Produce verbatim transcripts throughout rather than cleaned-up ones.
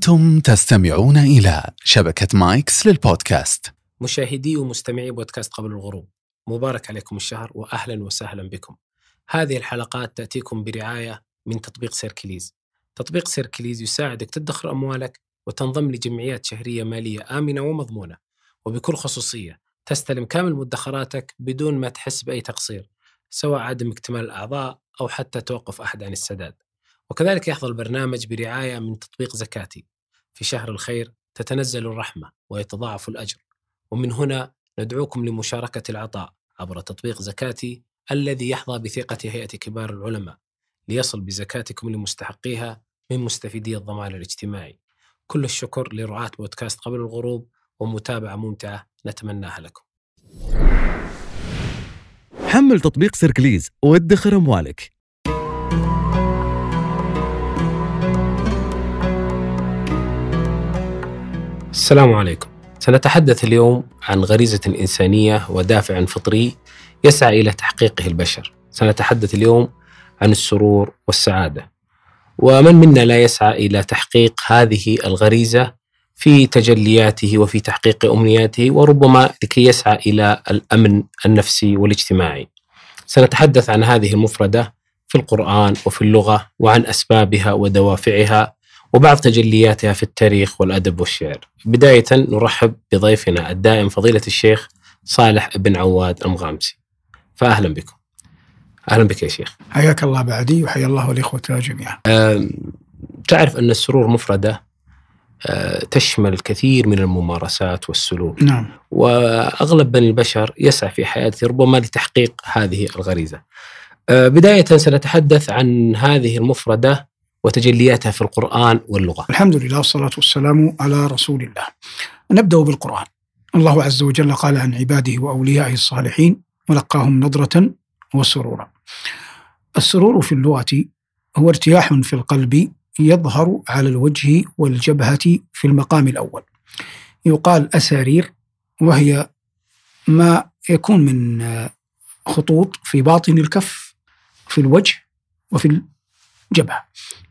أنتم تستمعون إلى شبكة مايكس للبودكاست. مشاهدي ومستمعي بودكاست قبل الغروب، مبارك عليكم الشهر وأهلا وسهلا بكم. هذه الحلقات تأتيكم برعاية من تطبيق سيركليز. تطبيق سيركليز يساعدك تدخر أموالك وتنضم لجمعيات شهرية مالية آمنة ومضمونة وبكل خصوصية، تستلم كامل مدخراتك بدون ما تحس بأي تقصير، سواء عدم اكتمال الأعضاء أو حتى توقف أحد عن السداد. وكذلك يحظى البرنامج برعاية من تطبيق زكاتي. في شهر الخير تتنزل الرحمة ويتضاعف الأجر، ومن هنا ندعوكم لمشاركة العطاء عبر تطبيق زكاتي الذي يحظى بثقة هيئة كبار العلماء ليصل بزكاتكم لمستحقيها من مستفيدي الضمان الاجتماعي. كل الشكر لرعاة بودكاست قبل الغروب، ومتابعة ممتعة نتمناها لكم. حمل تطبيق سيركليز وادخر أموالك. السلام عليكم. سنتحدث اليوم عن غريزة إنسانية ودافع فطري يسعى إلى تحقيقه البشر. سنتحدث اليوم عن السرور والسعادة، ومن منا لا يسعى إلى تحقيق هذه الغريزة في تجلياته وفي تحقيق أمنياته، وربما لكي يسعى إلى الأمن النفسي والاجتماعي. سنتحدث عن هذه المفردة في القرآن وفي اللغة، وعن أسبابها ودوافعها، وبعض تجلياتها في التاريخ والأدب والشعر. بداية نرحب بضيفنا الدائم فضيلة الشيخ صالح بن عواد المغامسي، فأهلا بكم. أهلا بك يا شيخ. حياك الله بعدي، وحيا الله الإخوة جميعا. أه تعرف أن السرور مفردة أه تشمل الكثير من الممارسات والسلوك. نعم. وأغلب بني البشر يسعى في حياته ربما لتحقيق هذه الغريزة. أه بداية سنتحدث عن هذه المفردة وتجلياتها في القرآن واللغة. الحمد لله والصلاة والسلام على رسول الله. نبدأ بالقرآن. الله عز وجل قال عن عباده وأوليائه الصالحين ولقاهم نضرة وسرورا. السرور في اللغة هو ارتياح في القلب يظهر على الوجه والجبهة في المقام الأول. يقال أسارير، وهي ما يكون من خطوط في باطن الكف في الوجه وفي جبهة،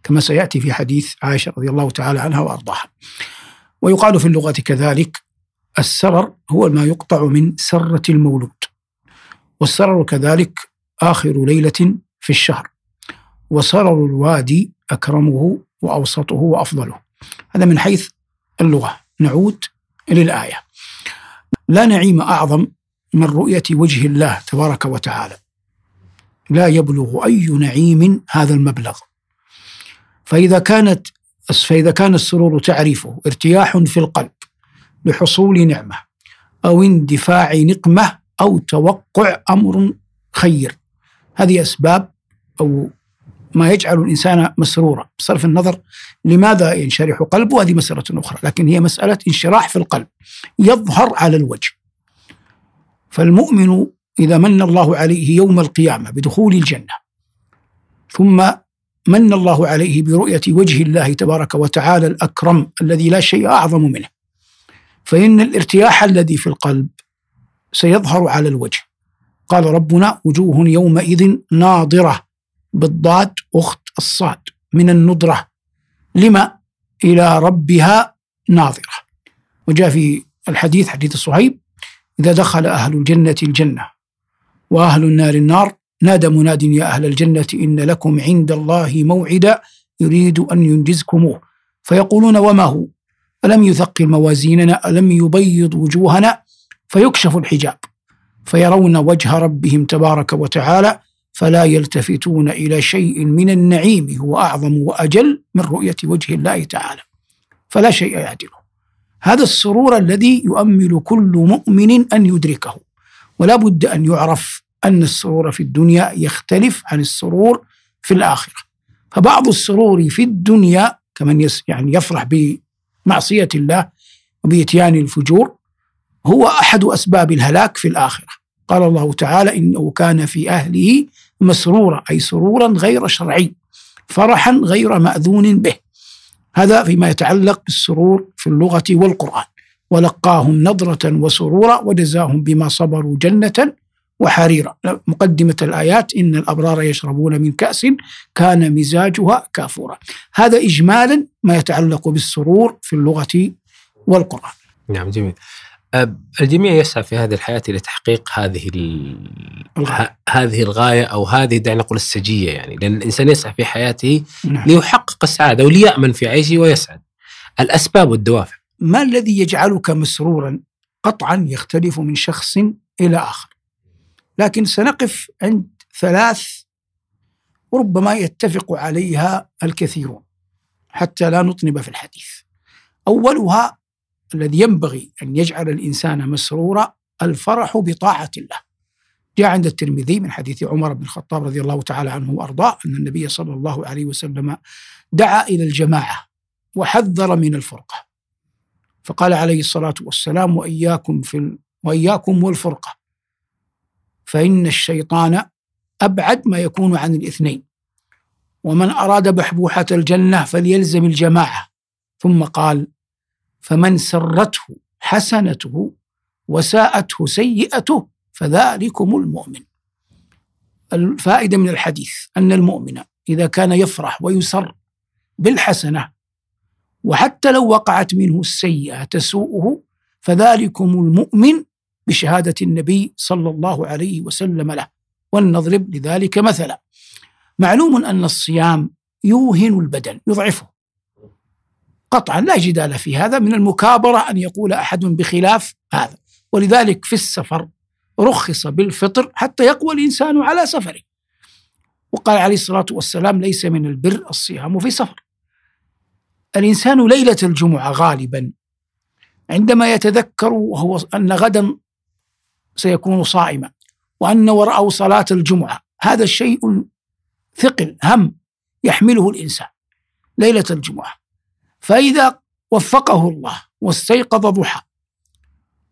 كما سيأتي في حديث عائشة رضي الله تعالى عنها وأرضاها. ويقال في اللغة كذلك السرر هو ما يقطع من سرة المولود، والسرر كذلك آخر ليلة في الشهر، وسرر الوادي أكرمه وأوسطه وأفضله. هذا من حيث اللغة. نعود للآية. لا نعيم أعظم من رؤية وجه الله تبارك وتعالى، لا يبلغ أي نعيم هذا المبلغ. فإذا كانت فإذا كان السرور تعريفه ارتياح في القلب لحصول نعمة أو اندفاع نقمة أو توقع أمر خير، هذه أسباب أو ما يجعل الإنسان مسرورا، بصرف النظر لماذا ينشرح قلبه، هذه مسألة أخرى، لكن هي مسألة انشراح في القلب يظهر على الوجه. فالمؤمن إذا من الله عليه يوم القيامة بدخول الجنة، ثم من الله عليه برؤية وجه الله تبارك وتعالى الأكرم الذي لا شيء أعظم منه، فإن الارتياح الذي في القلب سيظهر على الوجه. قال ربنا وجوه يومئذ ناضرة، بالضاد أخت الصاد من النضرة، لما إلى ربها ناظرة. وجاء في الحديث حديث صهيب: إذا دخل أهل الجنة الجنة وأهل النار النار نادى مناد يا أهل الجنة إن لكم عند الله موعدا يريد أن ينجزكموه، فيقولون وما هو؟ ألم يثقل موازيننا؟ ألم يبيض وجوهنا؟ فيكشف الحجاب فيرون وجه ربهم تبارك وتعالى، فلا يلتفتون إلى شيء من النعيم هو أعظم وأجل من رؤية وجه الله تعالى، فلا شيء يعدله. هذا السرور الذي يؤمل كل مؤمن أن يدركه. ولا بد أن يعرف أن السرور في الدنيا يختلف عن السرور في الآخرة. فبعض السرور في الدنيا كمن يعني يفرح بمعصية الله وبإتيان الفجور هو أحد أسباب الهلاك في الآخرة. قال الله تعالى: إنه كان في أهله مسرورا، أي سرورا غير شرعي، فرحا غير مأذون به. هذا فيما يتعلق بالسرور في اللغة والقرآن. ولقاهم نضرة وسرورا وجزاهم بما صبروا جنة وحريرة، مقدمة الآيات إن الأبرار يشربون من كأس كان مزاجها كافورا. هذا إجمالا ما يتعلق بالسرور في اللغة والقرآن. نعم جميل. الجميع يسعى في هذه الحياة لتحقيق هذه الغاية. هذه الغاية أو هذه دعنا نقول السجية، يعني لأن الإنسان يسعى في حياته نعم. ليحقق السعادة وليأمن في عيشه ويسعد. الأسباب والدوافع. ما الذي يجعلك مسرورا؟ قطعا يختلف من شخص إلى آخر، لكن سنقف عند ثلاث وربما يتفق عليها الكثيرون حتى لا نطنب في الحديث. أولها الذي ينبغي أن يجعل الإنسان مسرورا الفرح بطاعة الله. جاء عند الترمذي من حديث عمر بن الخطاب رضي الله تعالى عنه وأرضاه أن النبي صلى الله عليه وسلم دعا إلى الجماعة وحذر من الفرقة، فقال عليه الصلاة والسلام: وإياكم, في وإياكم والفرقة فإن الشيطان أبعد ما يكون عن الاثنين، ومن أراد بحبوحة الجنة فليلزم الجماعة. ثم قال: فمن سرته حسنته وساءته سيئته فذلكم المؤمن. الفائدة من الحديث أن المؤمن إذا كان يفرح ويسر بالحسنة وحتى لو وقعت منه السيئة تسوءه فذلكم المؤمن بشهادة النبي صلى الله عليه وسلم له. ولنضرب لذلك مثلا. معلوم أن الصيام يوهن البدن يضعفه قطعا، لا جدال في هذا، من المكابرة أن يقول أحد بخلاف هذا، ولذلك في السفر رخص بالفطر حتى يقوى الإنسان على سفره. وقال عليه الصلاة والسلام: ليس من البر الصيام في سفر. الإنسان ليلة الجمعة غالبا عندما يتذكر وهو أن غدا سيكون صائما وأن وراءه صلاة الجمعة، هذا الشيء ثقل هم يحمله الإنسان ليلة الجمعة، فإذا وفقه الله واستيقظ ضحى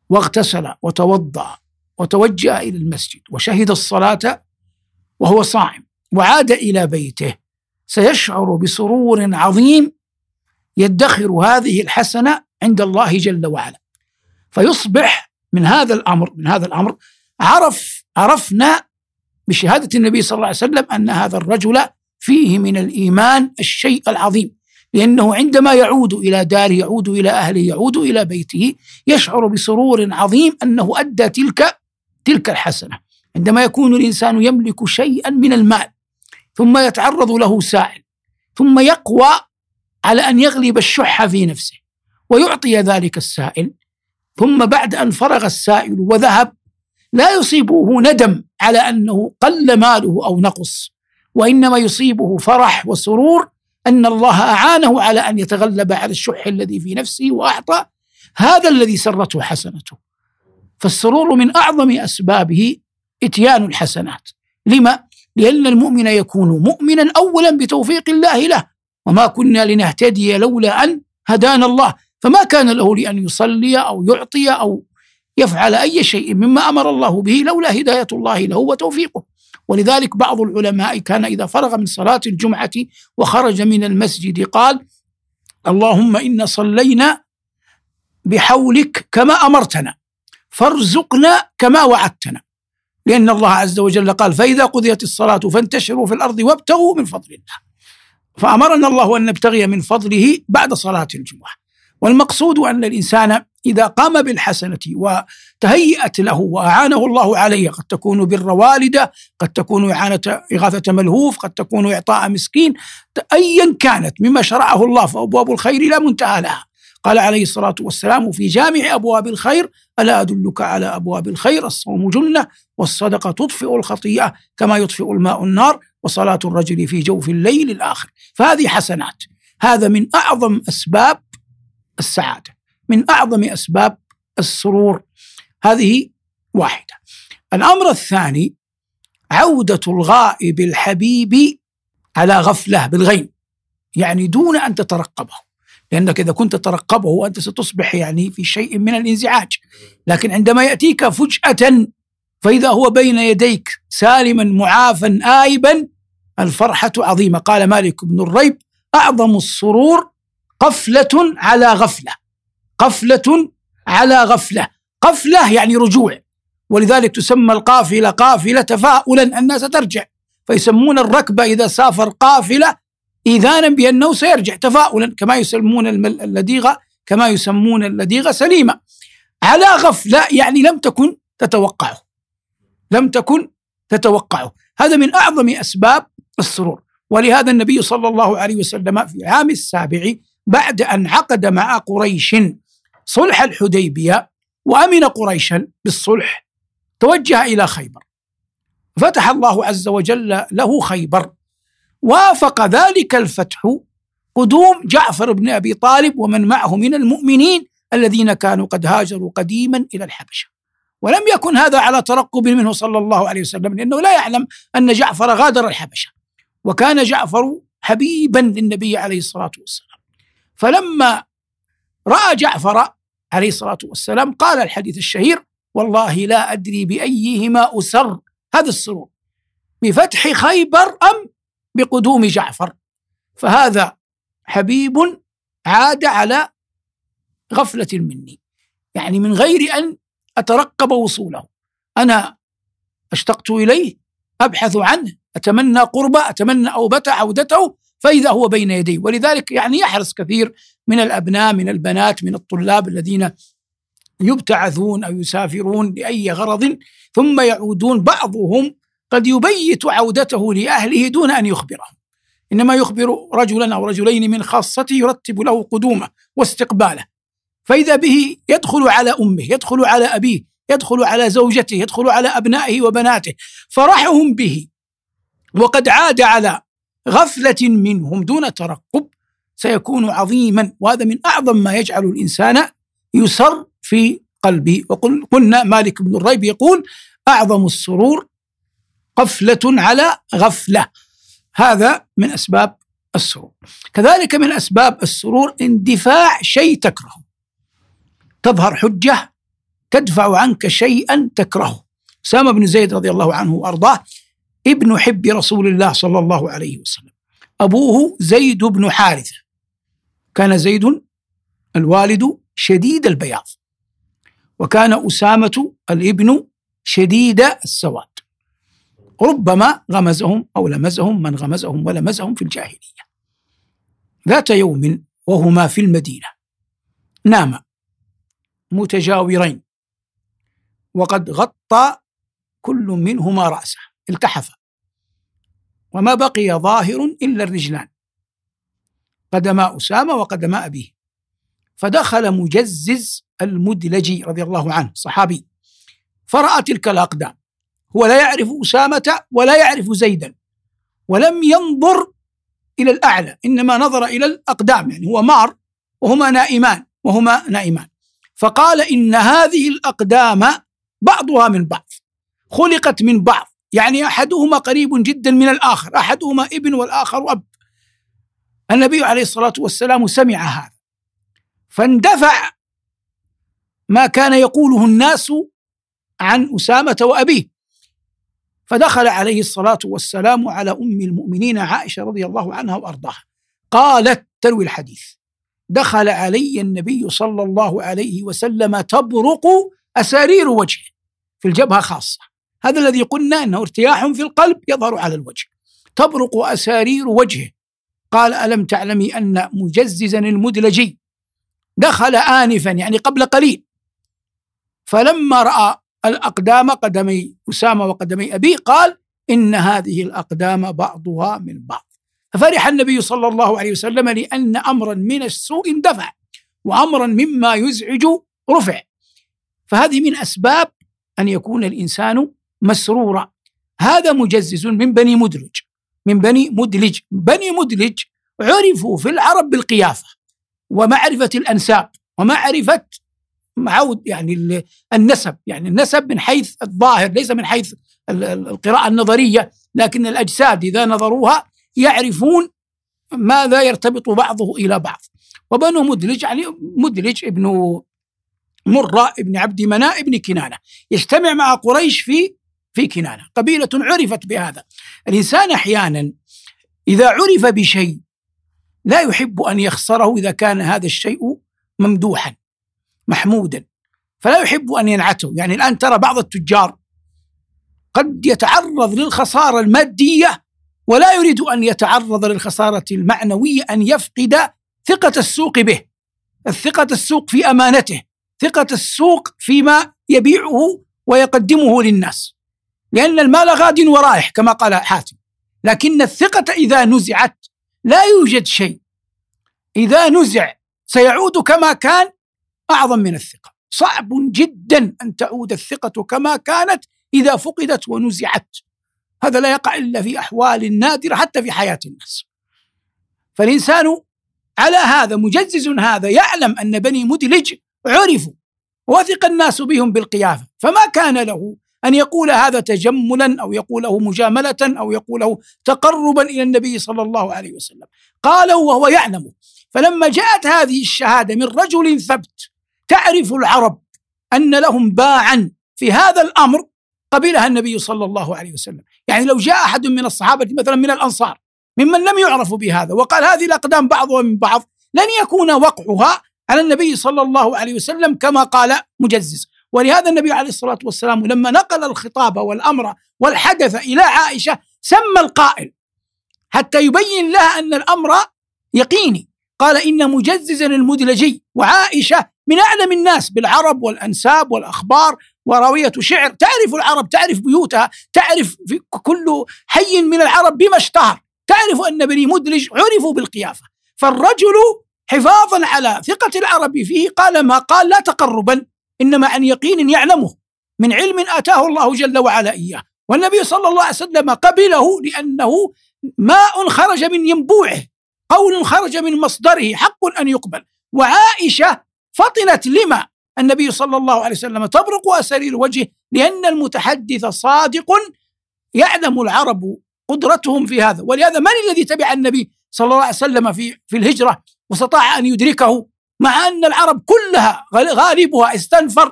واغتسل وتوضأ وتوجه إلى المسجد وشهد الصلاة وهو صائم وعاد إلى بيته سيشعر بسرور عظيم يدخر هذه الحسنة عند الله جل وعلا، فيصبح من هذا الأمر من هذا الأمر عرف عرفنا بشهادة النبي صلى الله عليه وسلم أن هذا الرجل فيه من الإيمان الشيء العظيم، لأنه عندما يعود إلى داره يعود إلى أهله يعود إلى بيته يشعر بسرور عظيم أنه أدى تلك تلك الحسنة. عندما يكون الإنسان يملك شيئا من المال ثم يتعرض له سائل ثم يقوى على أن يغلب الشح في نفسه ويعطي ذلك السائل، ثم بعد أن فرغ السائل وذهب لا يصيبه ندم على أنه قل ماله أو نقص، وإنما يصيبه فرح وسرور أن الله أعانه على أن يتغلب على الشح الذي في نفسه وأعطى. هذا الذي سرته حسنته. فالسرور من أعظم أسبابه إتيان الحسنات. لما؟ لأن المؤمن يكون مؤمنا أولا بتوفيق الله له، وما كنا لنهتدي لولا أن هدانا الله، فما كان له لأن يصلي أو يعطي أو يفعل أي شيء مما أمر الله به لولا هداية الله له وتوفيقه. ولذلك بعض العلماء كان إذا فرغ من صلاة الجمعة وخرج من المسجد قال: اللهم إنا صلينا بحولك كما أمرتنا فارزقنا كما وعدتنا، لأن الله عز وجل قال: فإذا قضيت الصلاة فانتشروا في الأرض وابتغوا من فضل الله، فأمرنا الله أن نبتغي من فضله بعد صلاة الجمعة. والمقصود أن الإنسان إذا قام بالحسنة وتهيأت له وأعانه الله عليه، قد تكون بر والدة، قد تكون إعانة إغاثة ملهوف، قد تكون إعطاء مسكين، أيا كانت مما شرعه الله فأبواب الخير لا منتهى لها. قال عليه الصلاة والسلام في جامع أبواب الخير: ألا أدلك على أبواب الخير؟ الصوم جنة والصدقة تطفئ الخطيئة كما يطفئ الماء النار وصلاة الرجل في جوف الليل الآخر. فهذه حسنات. هذا من أعظم أسباب السعادة، من أعظم أسباب السرور. هذه واحدة. الأمر الثاني عودة الغائب الحبيب على غفلة بالغيب، يعني دون أن تترقبه، لأنك إذا كنت ترقبه أنت ستصبح يعني في شيء من الانزعاج، لكن عندما يأتيك فجأة فإذا هو بين يديك سالما معافا آيبا الفرحة عظيمة. قال مالك بن الريب: أعظم السرور قفلة على غفلة. قفلة على غفلة، قفلة يعني رجوع، ولذلك تسمى القافلة قافلة تفاؤلا الناس ترجع، فيسمون الركبة إذا سافر قافلة إيذانا بأنه سيرجع تفاؤلا، كما يسمون اللديغة كما يسمون اللديغة سليمة على غفلة، يعني لم تكن تتوقعه لم تكن تتوقعه. هذا من أعظم أسباب السرور. ولهذا النبي صلى الله عليه وسلم في العام السابع بعد أن عقد مع قريش صلح الحديبية وأمن قريشا بالصلح توجه إلى خيبر، فتح الله عز وجل له خيبر، وافق ذلك الفتح قدوم جعفر بن أبي طالب ومن معه من المؤمنين الذين كانوا قد هاجروا قديما إلى الحبشة، ولم يكن هذا على ترقب منه صلى الله عليه وسلم، لأنه لا يعلم أن جعفر غادر الحبشة، وكان جعفر حبيبا للنبي عليه الصلاة والسلام. فلما رأى جعفر عليه الصلاة والسلام قال الحديث الشهير: والله لا أدري بأيهما أسر. هذا السرور بفتح خيبر أم بقدوم جعفر، فهذا حبيب عاد على غفلة مني، يعني من غير أن أترقب وصوله، أنا اشتقت إليه، أبحث عنه، أتمنى قربه، أتمنى أوبته عودته، فإذا هو بين يدي. ولذلك يعني يحرص كثير من الأبناء من البنات من الطلاب الذين يبتعثون أو يسافرون لأي غرض ثم يعودون، بعضهم قد يبيت عودته لأهله دون أن يخبرهم، إنما يخبر رجلا أو رجلين من خاصته يرتب له قدومه واستقباله، فإذا به يدخل على أمه، يدخل على أبيه، يدخل على زوجته، يدخل على أبنائه وبناته، فرحهم به وقد عاد على غفلة منهم دون ترقب سيكون عظيما. وهذا من أعظم ما يجعل الإنسان يسر في قلبه. وقلنا مالك بن الريب يقول: أعظم السرور قفلة على غفلة. هذا من أسباب السرور. كذلك من أسباب السرور اندفاع شيء تكرهه، تظهر حجة تدفع عنك شيئا تكرهه. أسامة بن زيد رضي الله عنه وأرضاه ابن حب رسول الله صلى الله عليه وسلم، أبوه زيد بن حارث، كان زيد الوالد شديد البياض، وكان أسامة الابن شديد السواد، ربما غمزهم أو لمزهم من غمزهم ولمزهم في الجاهلية. ذات يوم وهما في المدينة ناما متجاورين، وقد غطى كل منهما رأسه، التحف، وما بقي ظاهر إلا الرجلان، قدما أسامة وقدما أبيه. فدخل مجزز المدلجي رضي الله عنه صحابي، فرأى تلك الأقدام، هو لا يعرف أسامة ولا يعرف زيدا، ولم ينظر إلى الأعلى، إنما نظر إلى الأقدام، يعني هو مار وهما نائمان وهما نائمان فقال: إن هذه الأقدام بعضها من بعض، خلقت من بعض، يعني أحدهما قريب جدا من الآخر، أحدهما ابن والآخر أب. النبي عليه الصلاة والسلام سمع هذا فاندفع ما كان يقوله الناس عن أسامة وأبيه، فدخل عليه الصلاة والسلام على أم المؤمنين عائشة رضي الله عنها وأرضاها، قالت تروي الحديث: دخل علي النبي صلى الله عليه وسلم تبرق أسارير وجهه في الجبهة خاصة، هذا الذي قلنا أنه ارتياح في القلب يظهر على الوجه، تبرق أسارير وجهه. قال: ألم تعلمي أن مجززا المدلجي دخل آنفا، يعني قبل قليل، فلما رأى الأقدام قدمي أسامة وقدمي أبي قال: إن هذه الأقدام بعضها من بعض. ففرح النبي صلى الله عليه وسلم لأن أمرا من السوء اندفع، وأمرا مما يزعج رفع. فهذه من أسباب أن يكون الإنسان مسرورا. هذا مجزز من بني مدلج، من بني مدلج بني مدلج عرفوا في العرب بالقيافة ومعرفة الأنساب ومعرفة عود، يعني النسب، يعني النسب من حيث الظاهر ليس من حيث القراءة النظرية، لكن الأجساد إذا نظروها يعرفون ماذا يرتبط بعضه إلى بعض. وبنو مدلج يعني مدلج ابن مرة ابن عبد مناء ابن كنانة، يجتمع مع قريش في في كنانة، قبيلة عرفت بهذا. الإنسان أحيانا إذا عرف بشيء لا يحب أن يخسره إذا كان هذا الشيء ممدوحا محمودا، فلا يحب أن ينعتوا. يعني الآن ترى بعض التجار قد يتعرض للخسارة المادية ولا يريد أن يتعرض للخسارة المعنوية، أن يفقد ثقة السوق به، ثقة السوق في أمانته، ثقة السوق فيما يبيعه ويقدمه للناس، لأن المال غاد ورائح كما قال حاتم. لكن الثقة إذا نزعت لا يوجد شيء إذا نزع سيعود كما كان أعظم من الثقة. صعب جدا أن تعود الثقة كما كانت إذا فقدت ونزعت، هذا لا يقع إلا في أحوال نادرة حتى في حياة الناس. فالإنسان على هذا مجزز هذا يعلم أن بني مدلج عرفوا وثق الناس بهم بالقيافة، فما كان له أن يقول هذا تجملا أو يقوله مجاملة أو يقوله تقربا إلى النبي صلى الله عليه وسلم، قالوا وهو يعلم. فلما جاءت هذه الشهادة من رجل ثبت تعرف العرب أن لهم باعا في هذا الأمر قبلها النبي صلى الله عليه وسلم. يعني لو جاء أحد من الصحابة مثلا من الأنصار ممن لم يعرفوا بهذا وقال هذه الأقدام بعضها من بعض لن يكون وقعها على النبي صلى الله عليه وسلم كما قال مجزز. ولهذا النبي عليه الصلاة والسلام لما نقل الخطاب والأمر والحدث إلى عائشة سمى القائل حتى يبين لها أن الأمر يقيني، قال إن مجززا المدلجي وعائشة من أعلم الناس بالعرب والأنساب والأخبار وراوية شعر، تعرف العرب، تعرف بيوتها، تعرف في كل حي من العرب بما اشتهر، تعرف أن بني مدلج عرفوا بالقيافة. فالرجل حفاظا على ثقة العرب فيه قال ما قال لا تقربا، إنما عن يقين يعلمه من علم آتاه الله جل وعلا إياه. والنبي صلى الله عليه وسلم قبله لأنه ماء خرج من ينبوعه، قول خرج من مصدره، حق أن يقبل. وعائشة فطنت لما النبي صلى الله عليه وسلم تبرق أسرير وجهه، لأن المتحدث صادق يعلم العرب قدرتهم في هذا. ولهذا من الذي تبع النبي صلى الله عليه وسلم في, في الهجرة واستطاع أن يدركه مع أن العرب كلها غالبها استنفر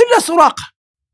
إلا سراقة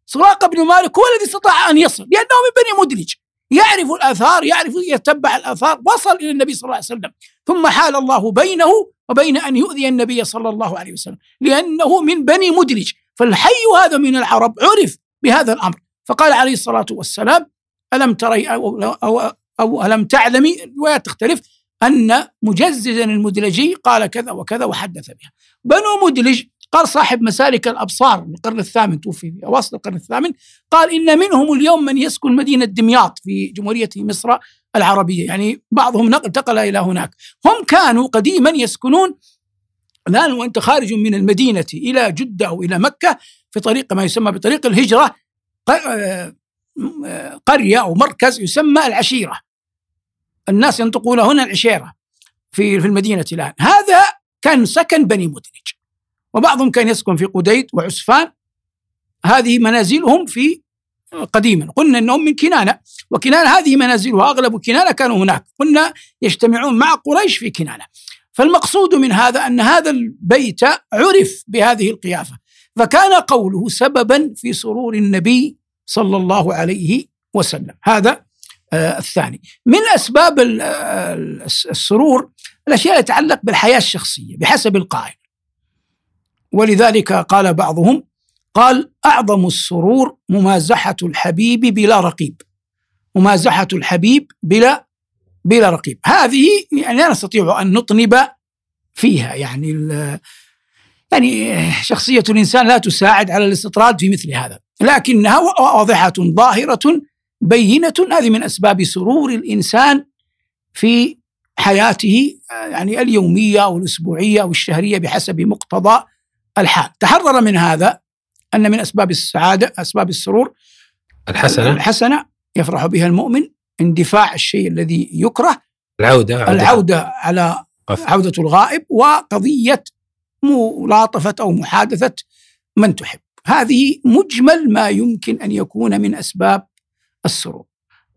سراقة بن مالك هو الذي استطاع أن يصل، لأنه من بني مدلج، يعرف الآثار، يعرف يتبع الآثار، وصل إلى النبي صلى الله عليه وسلم. ثم حال الله بينه وبين أن يؤذي النبي صلى الله عليه وسلم لأنه من بني مدلج، فالحي هذا من العرب عرف بهذا الأمر. فقال عليه الصلاة والسلام ألم تري أو, أو, أو ألم تعلمي، الروايات تختلف، أن مجززا المدلجي قال كذا وكذا وحدث بها. بنو مدلج قال صاحب مسالك الأبصار من القرن الثامن، توفي في أواسط القرن الثامن، قال إن منهم اليوم من يسكن مدينة دمياط في جمهورية مصر العربية، يعني بعضهم انتقل إلى هناك. هم كانوا قديما يسكنون، الآن وأنت خارج من المدينة إلى جدة أو إلى مكة في طريق ما يسمى بطريق الهجرة قرية أو مركز يسمى العشيرة، الناس ينطقون هنا العشيرة في في المدينة الآن. هذا كان سكن بني مدلج، وبعضهم كان يسكن في قديد وعسفان، هذه منازلهم في قديما. قلنا أنهم من كنانة، وكنانة هذه منازلها أغلب كنانة كانوا هناك، قلنا يجتمعون مع قريش في كنانة. فالمقصود من هذا أن هذا البيت عرف بهذه القيافة، فكان قوله سببا في سرور النبي صلى الله عليه وسلم. هذا آه الثاني من أسباب السرور الأشياء تتعلق بالحياة الشخصية بحسب القائل. ولذلك قال بعضهم، قال أعظم السرور ممازحة الحبيب بلا رقيب، ممازحة الحبيب بلا بلا رقيب. هذه يعني لا نستطيع أن نطنب فيها، يعني يعني شخصية الإنسان لا تساعد على الاستطراد في مثل هذا، لكنها واضحة ظاهرة بينة. هذه من أسباب سرور الإنسان في حياته يعني اليومية والأسبوعية والشهرية بحسب مقتضى الحال. تحرر من هذا أن من أسباب السعادة أسباب السرور الحسنة الحسنة يفرح بها المؤمن، اندفاع الشيء الذي يكره، العودة عودة. العودة على قف. عودة الغائب، وقضية ملاطفة أو محادثة من تحب. هذه مجمل ما يمكن أن يكون من أسباب السرور.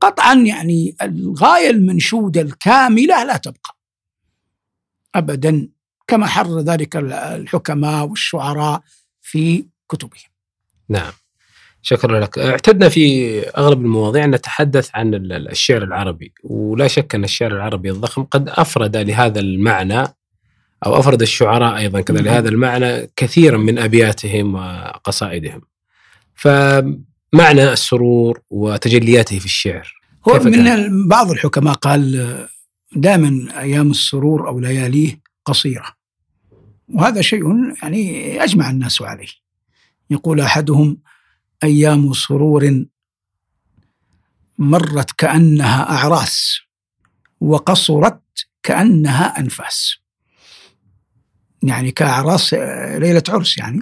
قطعا يعني الغاية المنشودة الكاملة لا تبقى أبدا، كما حرر ذلك الحكماء والشعراء في كتبهم. نعم، شكرا لك. اعتدنا في أغلب المواضيع أن نتحدث عن الشعر العربي، ولا شك أن الشعر العربي الضخم قد أفرد لهذا المعنى أو أفرد الشعراء أيضا كذا لهذا المعنى كثيرا من أبياتهم وقصائدهم. فمعنى السرور وتجلياته في الشعر هو من بعض الحكماء قال دائما أيام السرور أو لياليه قصيرة، وهذا شيء يعني أجمع الناس عليه. يقول أحدهم أيام سرور مرت كأنها أعراس وقصرت كأنها أنفاس، يعني كأعراس ليلة عرس يعني،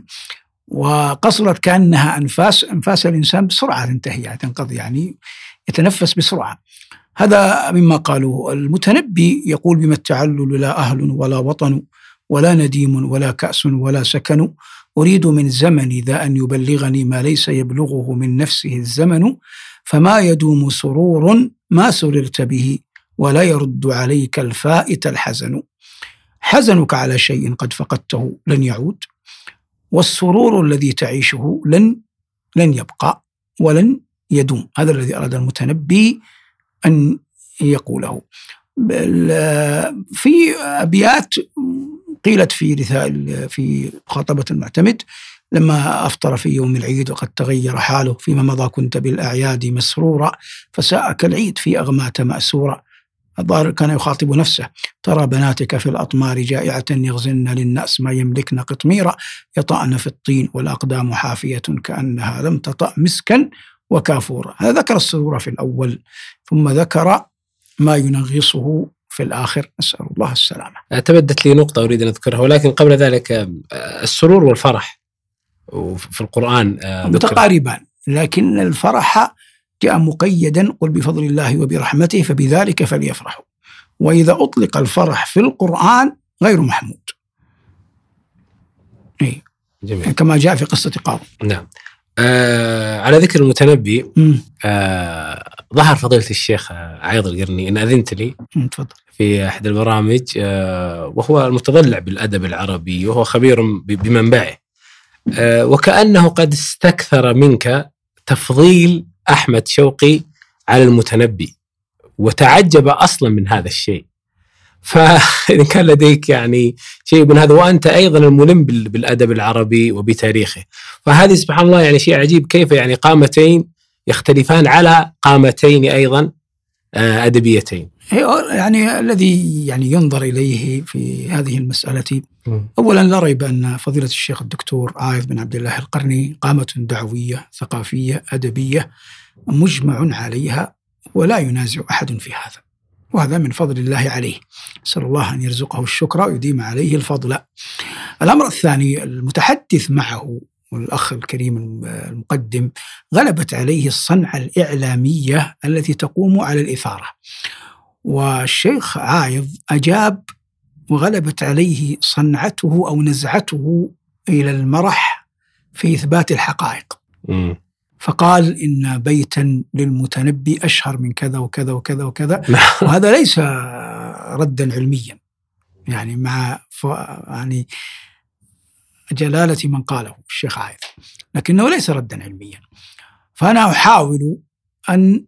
وقصرت كأنها أنفاس، أنفاس الإنسان بسرعة تنتهي تنقضي يعني يتنفس بسرعة. هذا مما قالوه. المتنبي يقول بما التعلل لا أهل ولا وطن ولا نديم ولا كأس ولا سكن، أريد من زمني ذا أن يبلغني ما ليس يبلغه من نفسه الزمن، فما يدوم سرور ما سررت به ولا يرد عليك الفائت الحزن. حزنك على شيء قد فقدته لن يعود، والسرور الذي تعيشه لن لن يبقى ولن يدوم. هذا الذي أراد المتنبي أن يقوله. في أبيات قيلت في رسائل في خطبة المعتمد لما أفطر في يوم العيد وقد تغير حاله، فيما مضى كنت بالأعياد مسرورة فساء كالعيد في أغمات مأسورة. الظاهر كان يخاطب نفسه. ترى بناتك في الأطمار جائعة يغزن للناس ما يملكن قطميرة، يطأن في الطين والأقدام حافية كأنها لم تطأ مسكا وكافورا. هذا ذكر السرورة في الأول ثم ذكر ما ينغصه في الآخر، نسأل الله السلامة. تبدت لي نقطة أريد أن أذكرها، ولكن قبل ذلك السرور والفرح في القرآن متقاربان، لكن الفرح جاء مقيدا قل بفضل الله وبرحمته فبذلك فليفرحوا، وإذا أطلق الفرح في القرآن غير محمود. إيه. جميل. كما جاء في قصة قارون. نعم. آه على ذكر المتنبي آه ظهر فضيلة الشيخ عائض القرني إن أذنت لي متفضل. في أحد البرامج آه وهو المتضلع بالأدب العربي وهو خبير بمنبعه آه وكأنه قد استكثر منك تفضيل أحمد شوقي على المتنبي وتعجب أصلا من هذا الشيء، فإن كان لديك يعني شيء من هذا وأنت أيضا الملم بالأدب العربي وبتاريخه، فهذه سبحان الله يعني شيء عجيب كيف يعني قامتين يختلفان على قامتين أيضا أدبيتين. يعني الذي يعني ينظر إليه في هذه المسألة أولا لا ريب أن فضيلة الشيخ الدكتور عائض بن عبد الله القرني قامة دعوية ثقافية أدبية مجمع عليها ولا ينازع أحد في هذا، وهذا من فضل الله عليه، نسأل الله أن يرزقه الشكر ويديم عليه الفضل. الأمر الثاني المتحدث معه والأخ الكريم المقدم غلبت عليه الصنعة الإعلامية التي تقوم على الإثارة، والشيخ عائض أجاب وغلبت عليه صنعته أو نزعته إلى المرح في إثبات الحقائق. م. فقال إن بيتا للمتنبي أشهر من كذا وكذا وكذا وكذا، وهذا ليس ردا علميا يعني مع يعني جلالة من قاله الشيخ عائض، لكنه ليس ردا علميا. فأنا أحاول أن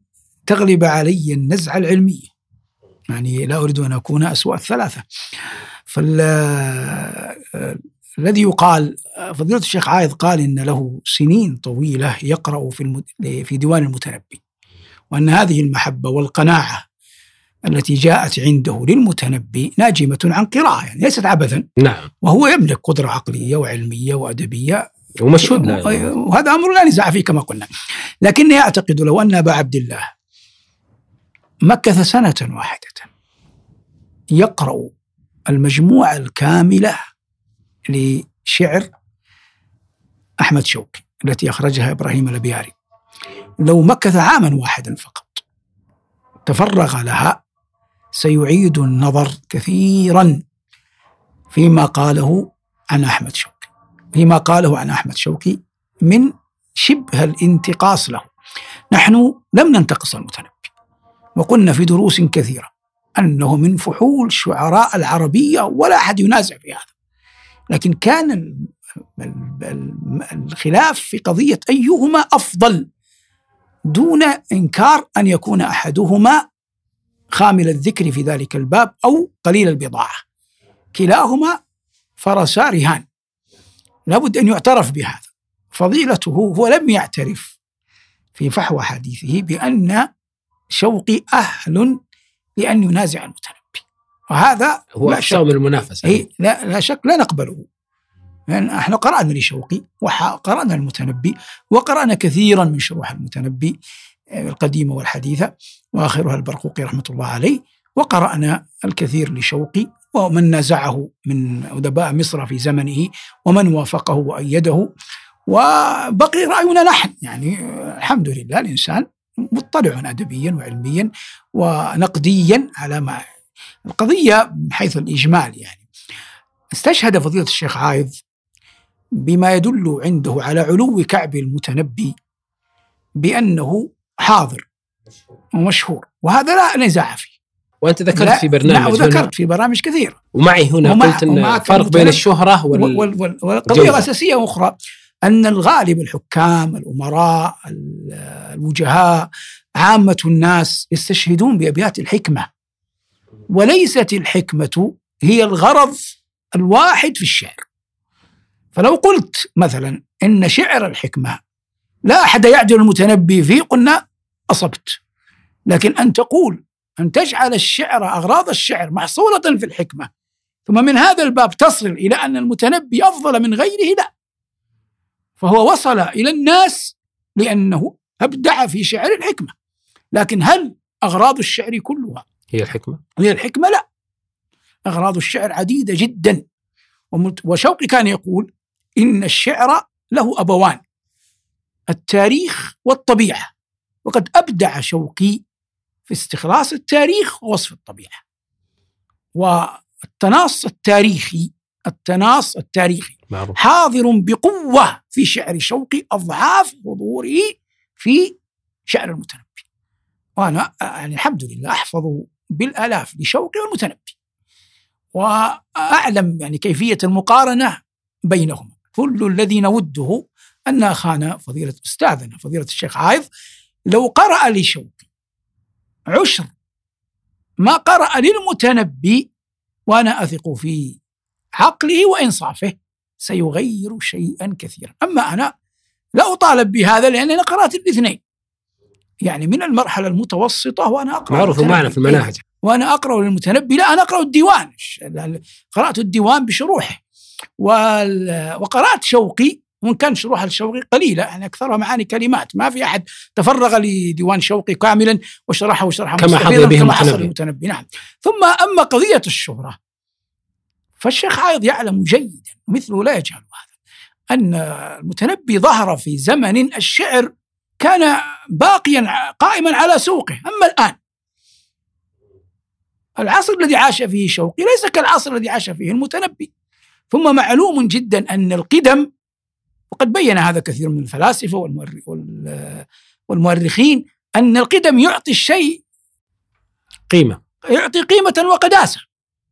تغلب علي النزعة العلمية، يعني لا أريد أن أكون أسوأ الثلاثة. فالذي يقال فضيلة الشيخ عائض قال إن له سنين طويلة يقرأ في, المد... في ديوان المتنبي، وأن هذه المحبة والقناعة التي جاءت عنده للمتنبي ناجمة عن قراءة يعني ليست عبثا. نعم. وهو يملك قدرة عقلية وعلمية وأدبية ومشهود، وهذا أمر لا نزاع فيه كما قلنا. لكني أعتقد لو أن أبا عبد الله مكث سنة واحدة يقرأ المجموعة الكاملة لشعر أحمد شوقي التي أخرجها إبراهيم الأبياري، لو مكث عاما واحدا فقط تفرغ لها سيعيد النظر كثيرا فيما قاله عن أحمد شوقي، فيما قاله عن أحمد شوقي من شبه الانتقاص له. نحن لم ننتقص المتنبي، وقلنا في دروس كثيرة أنه من فحول شعراء العربية ولا أحد ينازع في هذا، لكن كان الخلاف في قضية أيهما أفضل دون إنكار أن يكون أحدهما خامل الذكر في ذلك الباب أو قليل البضاعة. كلاهما فرسا رهان، لابد أن يعترف بهذا. فضيلته هو لم يعترف في فحوى حديثه بأن شوقي أهل بأن ينازع المتنبي، وهذا هو أحسن من المنافسة. إيه لا, لا شك لا نقبله. يعني احنا قرأنا لشوقي وقرأنا المتنبي وقرأنا كثيرا من شروح المتنبي القديمة والحديثة وآخرها البرقوقي رحمة الله عليه، وقرأنا الكثير لشوقي ومن نزعه من أدباء مصر في زمنه ومن وافقه وأيده، وبقي رأينا نحن. يعني الحمد لله الإنسان مطلع أدبيا وعلميا ونقديا على ما القضية من حيث الإجمال. يعني استشهد فضيلة الشيخ عائض بما يدل عنده على علو كعب المتنبي بأنه حاضر ومشهور، وهذا لا نزاع فيه. وأنت ذكرت في برنامج وذكرت في برامج كثير ومعي هنا ومع قلت أن فرق بين الشهرة وال... وال... وال... والقضية الأساسية أخرى، أن الغالب الحكام الأمراء الوجهاء عامة الناس يستشهدون بأبيات الحكمة، وليست الحكمة هي الغرض الواحد في الشعر. فلو قلت مثلا إن شعر الحكمة لا أحد يعدل المتنبي فيه قلنا أصبت، لكن أن تقول أن تجعل الشعر أغراض الشعر محصولة في الحكمة ثم من هذا الباب تصل إلى أن المتنبي أفضل من غيره، لا، فهو وصل إلى الناس لأنه أبدع في شعر الحكمة، لكن هل أغراض الشعر كلها هي الحكمة؟ هي الحكمة لا، أغراض الشعر عديدة جدا. وشوقي كان يقول إن الشعر له أبوان، التاريخ والطبيعة، وقد أبدع شوقي في استخلاص التاريخ ووصف الطبيعة. والتناص التاريخي التناص التاريخي معروف. حاضر بقوة في شعر شوقي أضعاف حضوره في شعر المتنبي، وأنا يعني الحمد لله أحفظ بالآلاف لشوقي والمتنبي، وأعلم يعني كيفية المقارنة بينهما. كل الذي نوده أن أخانا فضيلة أستاذنا فضيلة الشيخ عائض لو قرأ لشوقي عشر ما قرأ للمتنبي، وأنا أثق في عقله وإنصافه، سيغير شيئا كثيرا. أما أنا لا أطالب بهذا لأننا قرأت الاثنين، يعني من المرحلة المتوسطة وأنا أقرأ، معروف معنا في المناهج، وأنا أقرأ للمتنبي، لا أنا أقرأ الديوان، قرأت الديوان بشروحه، وقرأت شوقي وإن كان شروح الشوقي قليلة، يعني أكثرها معاني كلمات، ما في أحد تفرغ لديوان شوقي كاملا وشرحه وشرحه كما حظى به المتنبي. نعم. ثم أما قضية الشهرة فالشيخ عائض يعلم جيدا مثله لا يجهل هذا، أن المتنبي ظهر في زمن الشعر كان باقيا قائما على سوقه، أما الآن العصر الذي عاش فيه شوقي ليس كالعصر الذي عاش فيه المتنبي. ثم معلوم جدا أن القدم، وقد بين هذا كثير من الفلاسفة والمؤرخين، أن القدم يعطي الشيء قيمة، يعطي قيمة وقداسة.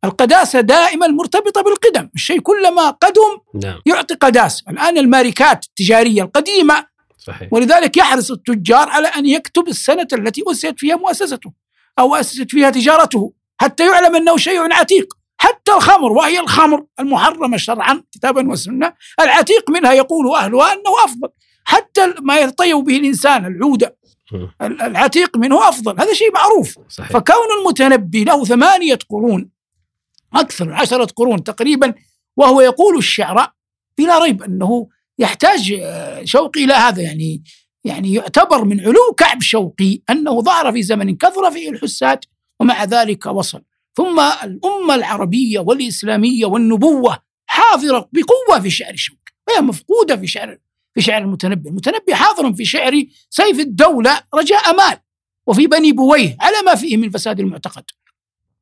القداسة دائما مرتبطة بالقدم، الشيء كلما قدم يعطي قداسة. الآن الماركات التجارية القديمة صحيح. ولذلك يحرص التجار على أن يكتب السنة التي أسست فيها مؤسسته أو أسست فيها تجارته حتى يعلم أنه شيء عتيق. حتى الخمر، وهي الخمر المحرمة شرعا كتابا وسنة، العتيق منها يقول أهلها أنه أفضل، حتى ما يطيب به الإنسان العودة العتيق منه أفضل، هذا شيء معروف صحيح. فكون المتنبي له ثمانية قرون، أكثر من عشرة قرون تقريبا، وهو يقول الشعر بلا ريب أنه يحتاج شوقي إلى هذا. يعني يعني يعتبر من علو كعب شوقي أنه ظهر في زمن كثر فيه الحساد ومع ذلك وصل. ثم الأمة العربية والإسلامية والنبوة حاضرة بقوة في شعر شوقي، وهي مفقودة في شعر في شعر المتنبي. المتنبي حاضر في شعر سيف الدولة رجاء مال، وفي بني بويه على ما فيه من فساد المعتقد،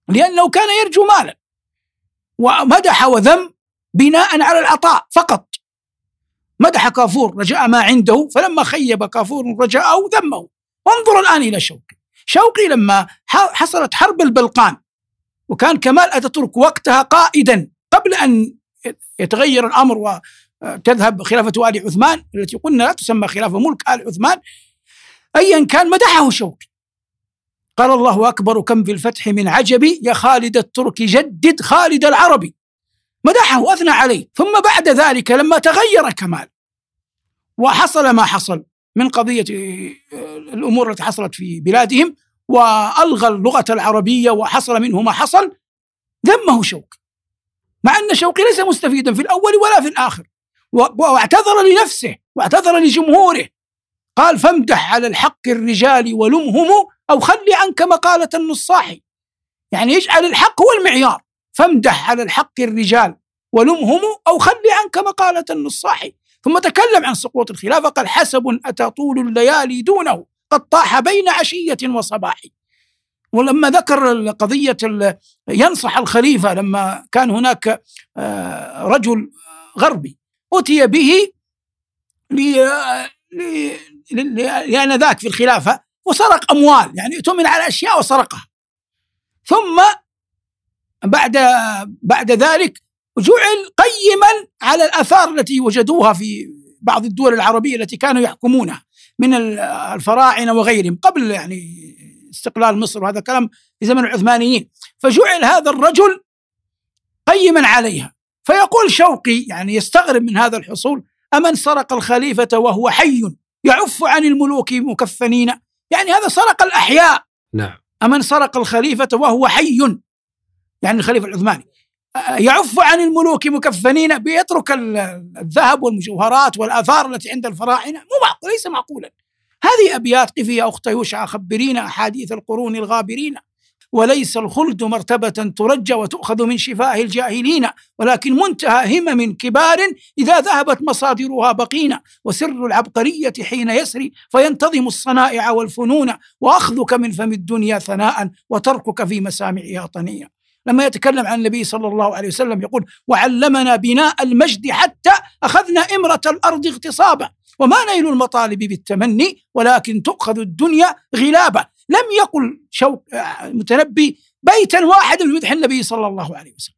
لأنه كان يرجو مالا، ومدح وذم بناء على العطاء فقط. مدح كافور رجاء ما عنده، فلما خيب كافور رجاءه ذمه. وانظر الآن إلى شوقي. شوقي لما حصلت حرب البلقان وكان كمال أتاتورك وقتها قائدا قبل أن يتغير الأمر وتذهب خلافة آل عثمان التي قلنا لا تسمى خلافة، ملك آل عثمان، أيا كان مدحه شوقي، قال الله أكبر كم في الفتح من عجبي يا خالد الترك جدد خالد العربي. مدحه وأثنى عليه. ثم بعد ذلك لما تغير كمال وحصل ما حصل من قضية الأمور التي حصلت في بلادهم وألغى اللغة العربية وحصل منه ما حصل، ذمه شوقي، مع أن شوقي ليس مستفيدا في الأول ولا في الآخر، واعتذر لنفسه واعتذر لجمهوره، قال: فامدح على الحق الرجال ولمهم أو خلي عنك مقالة النصاحي. يعني يجعل الحق هو المعيار، فامدح على الحق الرجال ولمهم أو خلي عنك مقالة النصاحي. ثم تكلم عن سقوط الخلافة، قال: حسب أتى طول الليالي دونه، قد طاح بين عشية وصباح. ولما ذكر قضية ينصح الخليفة، لما كان هناك رجل غربي أتي به لأن ذاك في الخلافة وسرق أموال، يعني اؤتمن على أشياء وسرقها، ثم بعد بعد ذلك جعل قيما على الآثار التي وجدوها في بعض الدول العربية التي كانوا يحكمونها من الفراعنة وغيرهم قبل يعني استقلال مصر، وهذا كلام في زمن العثمانيين، فجعل هذا الرجل قيما عليها. فيقول شوقي، يعني يستغرب من هذا الحصول: أمن سرق الخليفة وهو حي يعف عن الملوك مكفنين، يعني هذا سرق الأحياء. نعم. أمن سرق الخليفة وهو حي، يعني الخليفة العثماني، يعف عن الملوك مكفنين، بيترك الذهب والمجوهرات والآثار التي عند الفراعنة، مو معقول، ليس معقولا. هذه أبيات: قفي يا أخت يوشع خبرينا أحاديث القرون الغابرين، وليس الخلد مرتبة ترجى وتؤخذ من شفاه الجاهلين، ولكن منتهى همم كبار إذا ذهبت مصادرها بقينا، وسر العبقرية حين يسري فينتظم الصنائع والفنون، وأخذك من فم الدنيا ثناء وتركك في مسامعها طنيا. لما يتكلم عن النبي صلى الله عليه وسلم يقول: وعلمنا بناء المجد حتى أخذنا إمرة الأرض اغتصابا، وما نيل المطالب بالتمني ولكن تؤخذ الدنيا غلابا. لم يقل شوق المتنبي بيتا واحدا بمدح النبي صلى الله عليه وسلم.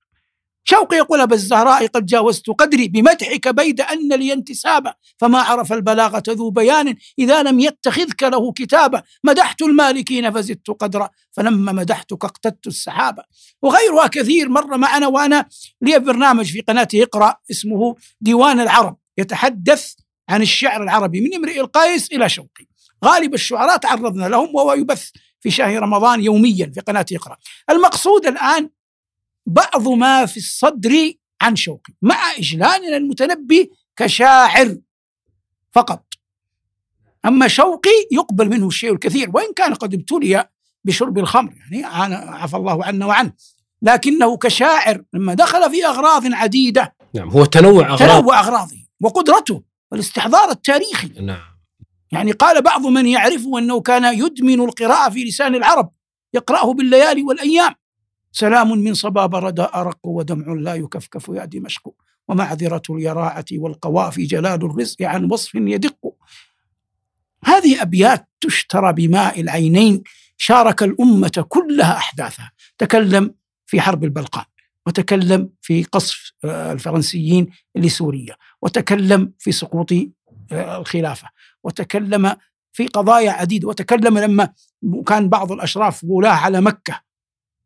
شوقي يقول: أبا الزهراء قد جاوزت قدري بمدحك بيد أن لي انتسابا، فما عرف البلاغة ذو بيان إذا لم يتخذك له كتابا، مدحت المالكين فزدت قدرا، فلما مدحتك اقتدت السحابة. وغيرها كثير مر معنا. وأنا لي برنامج في قناة إقراء اسمه ديوان العرب، يتحدث عن الشعر العربي من امرئ القيس إلى شوقي. غالب الشعراء تعرضنا لهم، وهو يبث في شهر رمضان يوميا في قناة إقراء. المقصود الآن بعض ما في الصدر عن شوقي، مع إجلالنا المتنبي كشاعر فقط. أما شوقي يقبل منه الشيء الكثير، وإن كان قد ابتلي بشرب الخمر، يعني عفى الله عنه وعنه، لكنه كشاعر لما دخل في أغراض عديدة. نعم، هو تنوع أغراض، تنوع أغراضه وقدرته والاستحضار التاريخي. نعم. يعني قال بعض من يعرفه أنه كان يدمن القراءة في لسان العرب، يقرأه بالليالي والأيام. سلام من صباب ردى أرق، ودمع لا يكفكف يا دمشق، ومعذرة اليراعة والقوافي، جلال الرزق عن وصف يدق. هذه أبيات تشترى بماء العينين. شارك الأمة كلها أحداثها، تكلم في حرب البلقان، وتكلم في قصف الفرنسيين لسوريا، وتكلم في سقوط الخلافة، وتكلم في قضايا عديدة، وتكلم لما كان بعض الأشراف ولاة على مكة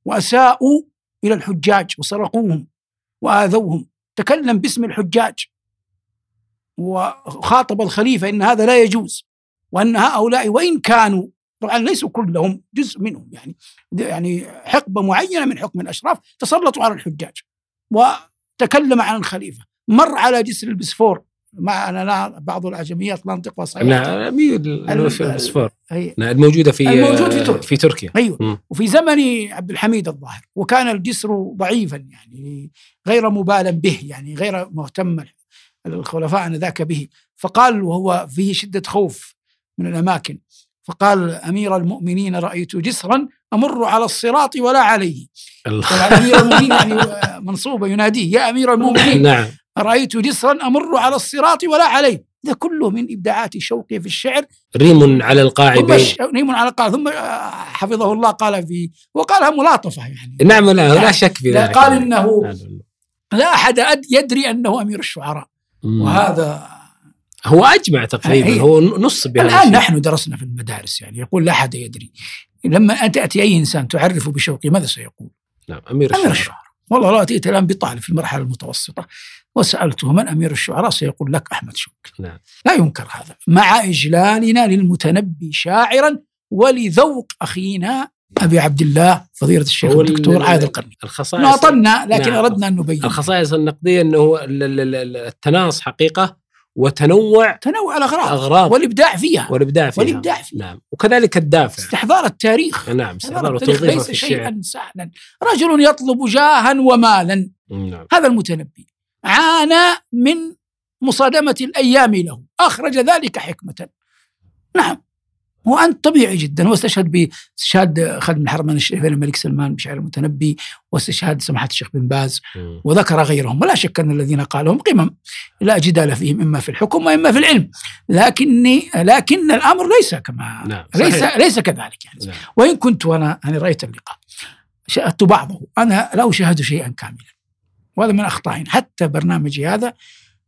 وأساءوا إلى الحجاج وسرقوهم وآذوهم، تكلم باسم الحجاج وخاطب الخليفة إن هذا لا يجوز، وأن هؤلاء وإن كانوا طبعا ليسوا كلهم، جزء منهم يعني يعني حقبة معينة من حكم الأشراف تسلطوا على الحجاج. وتكلم عن الخليفة، مر على جسر البسفور، مع أنا بعض العجميات لا نطقها صحيح. لا البسفور الموجودة في الموجود في تركيا, في تركيا. أيوة. م. وفي زمن عبد الحميد الظاهر، وكان الجسر ضعيفا يعني غير مبالا به، يعني غير مهتم الخلفاء أنذاك به. فقال، وهو فيه شدة خوف من الأماكن، فقال: أمير المؤمنين رأيت جسرا أمر على الصراط ولا عليه. أمير المؤمنين يعني منصوبة يناديه: يا أمير المؤمنين. نعم. رأيت جسرا أمر على الصراط ولا عليه. ده كله من إبداعات شوقي في الشعر. ريم على القاعدة، ريم على القاعدة. ثم حفظه الله قال فيه، وقالها ملاطفة يعني. نعم، لا يعني لا شك في ذلك. قال إنه لا أحد يدري أنه أمير الشعراء. مم. وهذا هو أجمع تقريبا، هو نص بهذا الآن الشيء. نحن درسنا في المدارس، يعني يقول لا أحد يدري. لما أنت تأتي أي إنسان تعرفه بشوقي ماذا سيقول؟ نعم، أمير الشعراء. والله لا تأتي الآن بطالب في المرحلة المتوسطة، وسألته من أمير الشعراء؟ سيقول لك أحمد شوقي. لا. لا ينكر هذا، مع إجلالنا للمتنبي شاعرا ولذوق أخينا أبي عبد الله فضيلة الشيخ الدكتور عائض القرني. ناطلنا لكن نعم. أردنا أن نبين الخصائص النقدية، أنه التناص حقيقة وتنوع تنوع الأغراض أغراض. والإبداع فيها والإبداع فيها, والإبداع فيها. نعم. وكذلك الدافع، استحضار التاريخ. نعم. استحضار التاريخ ليس شيئا سهلا. رجل يطلب جاها ومالا. نعم. هذا المتنبي عانى من مصادمة الأيام له، أخرج ذلك حكمة. نعم. وأنت طبيعي جدا، واستشهد باستشهاد خادم الحرمين الشريفين الملك سلمان بشعر المتنبي، واستشهاد سماحة الشيخ بن باز، وذكر غيرهم. ولا شك أن الذين قالهم قمم لا جدال فيهم، إما في الحكم وإما في العلم، لكني لكن الأمر ليس كما نعم. ليس ليس كذلك يعني. نعم. وإن كنت وأنا يعني رأيت اللقاء شاهدت بعضه، أنا لا أشاهد شيئا كاملا، وهذا من أخطائي. حتى برنامجي هذا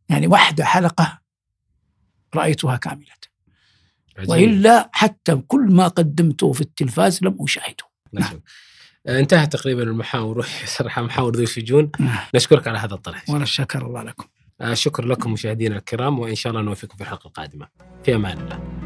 يعني واحدة حلقة رأيتها كاملة، وإلا حتى كل ما قدمته في التلفاز لم أشاهده. نعم. انتهى تقريبا المحاور، صراحة محاور ذو شجون. نعم. نشكرك على هذا الطرح. وأنا شكر الله لكم. شكر لكم مشاهدينا الكرام، وإن شاء الله نوفقكم في الحلقة القادمة. في أمان الله.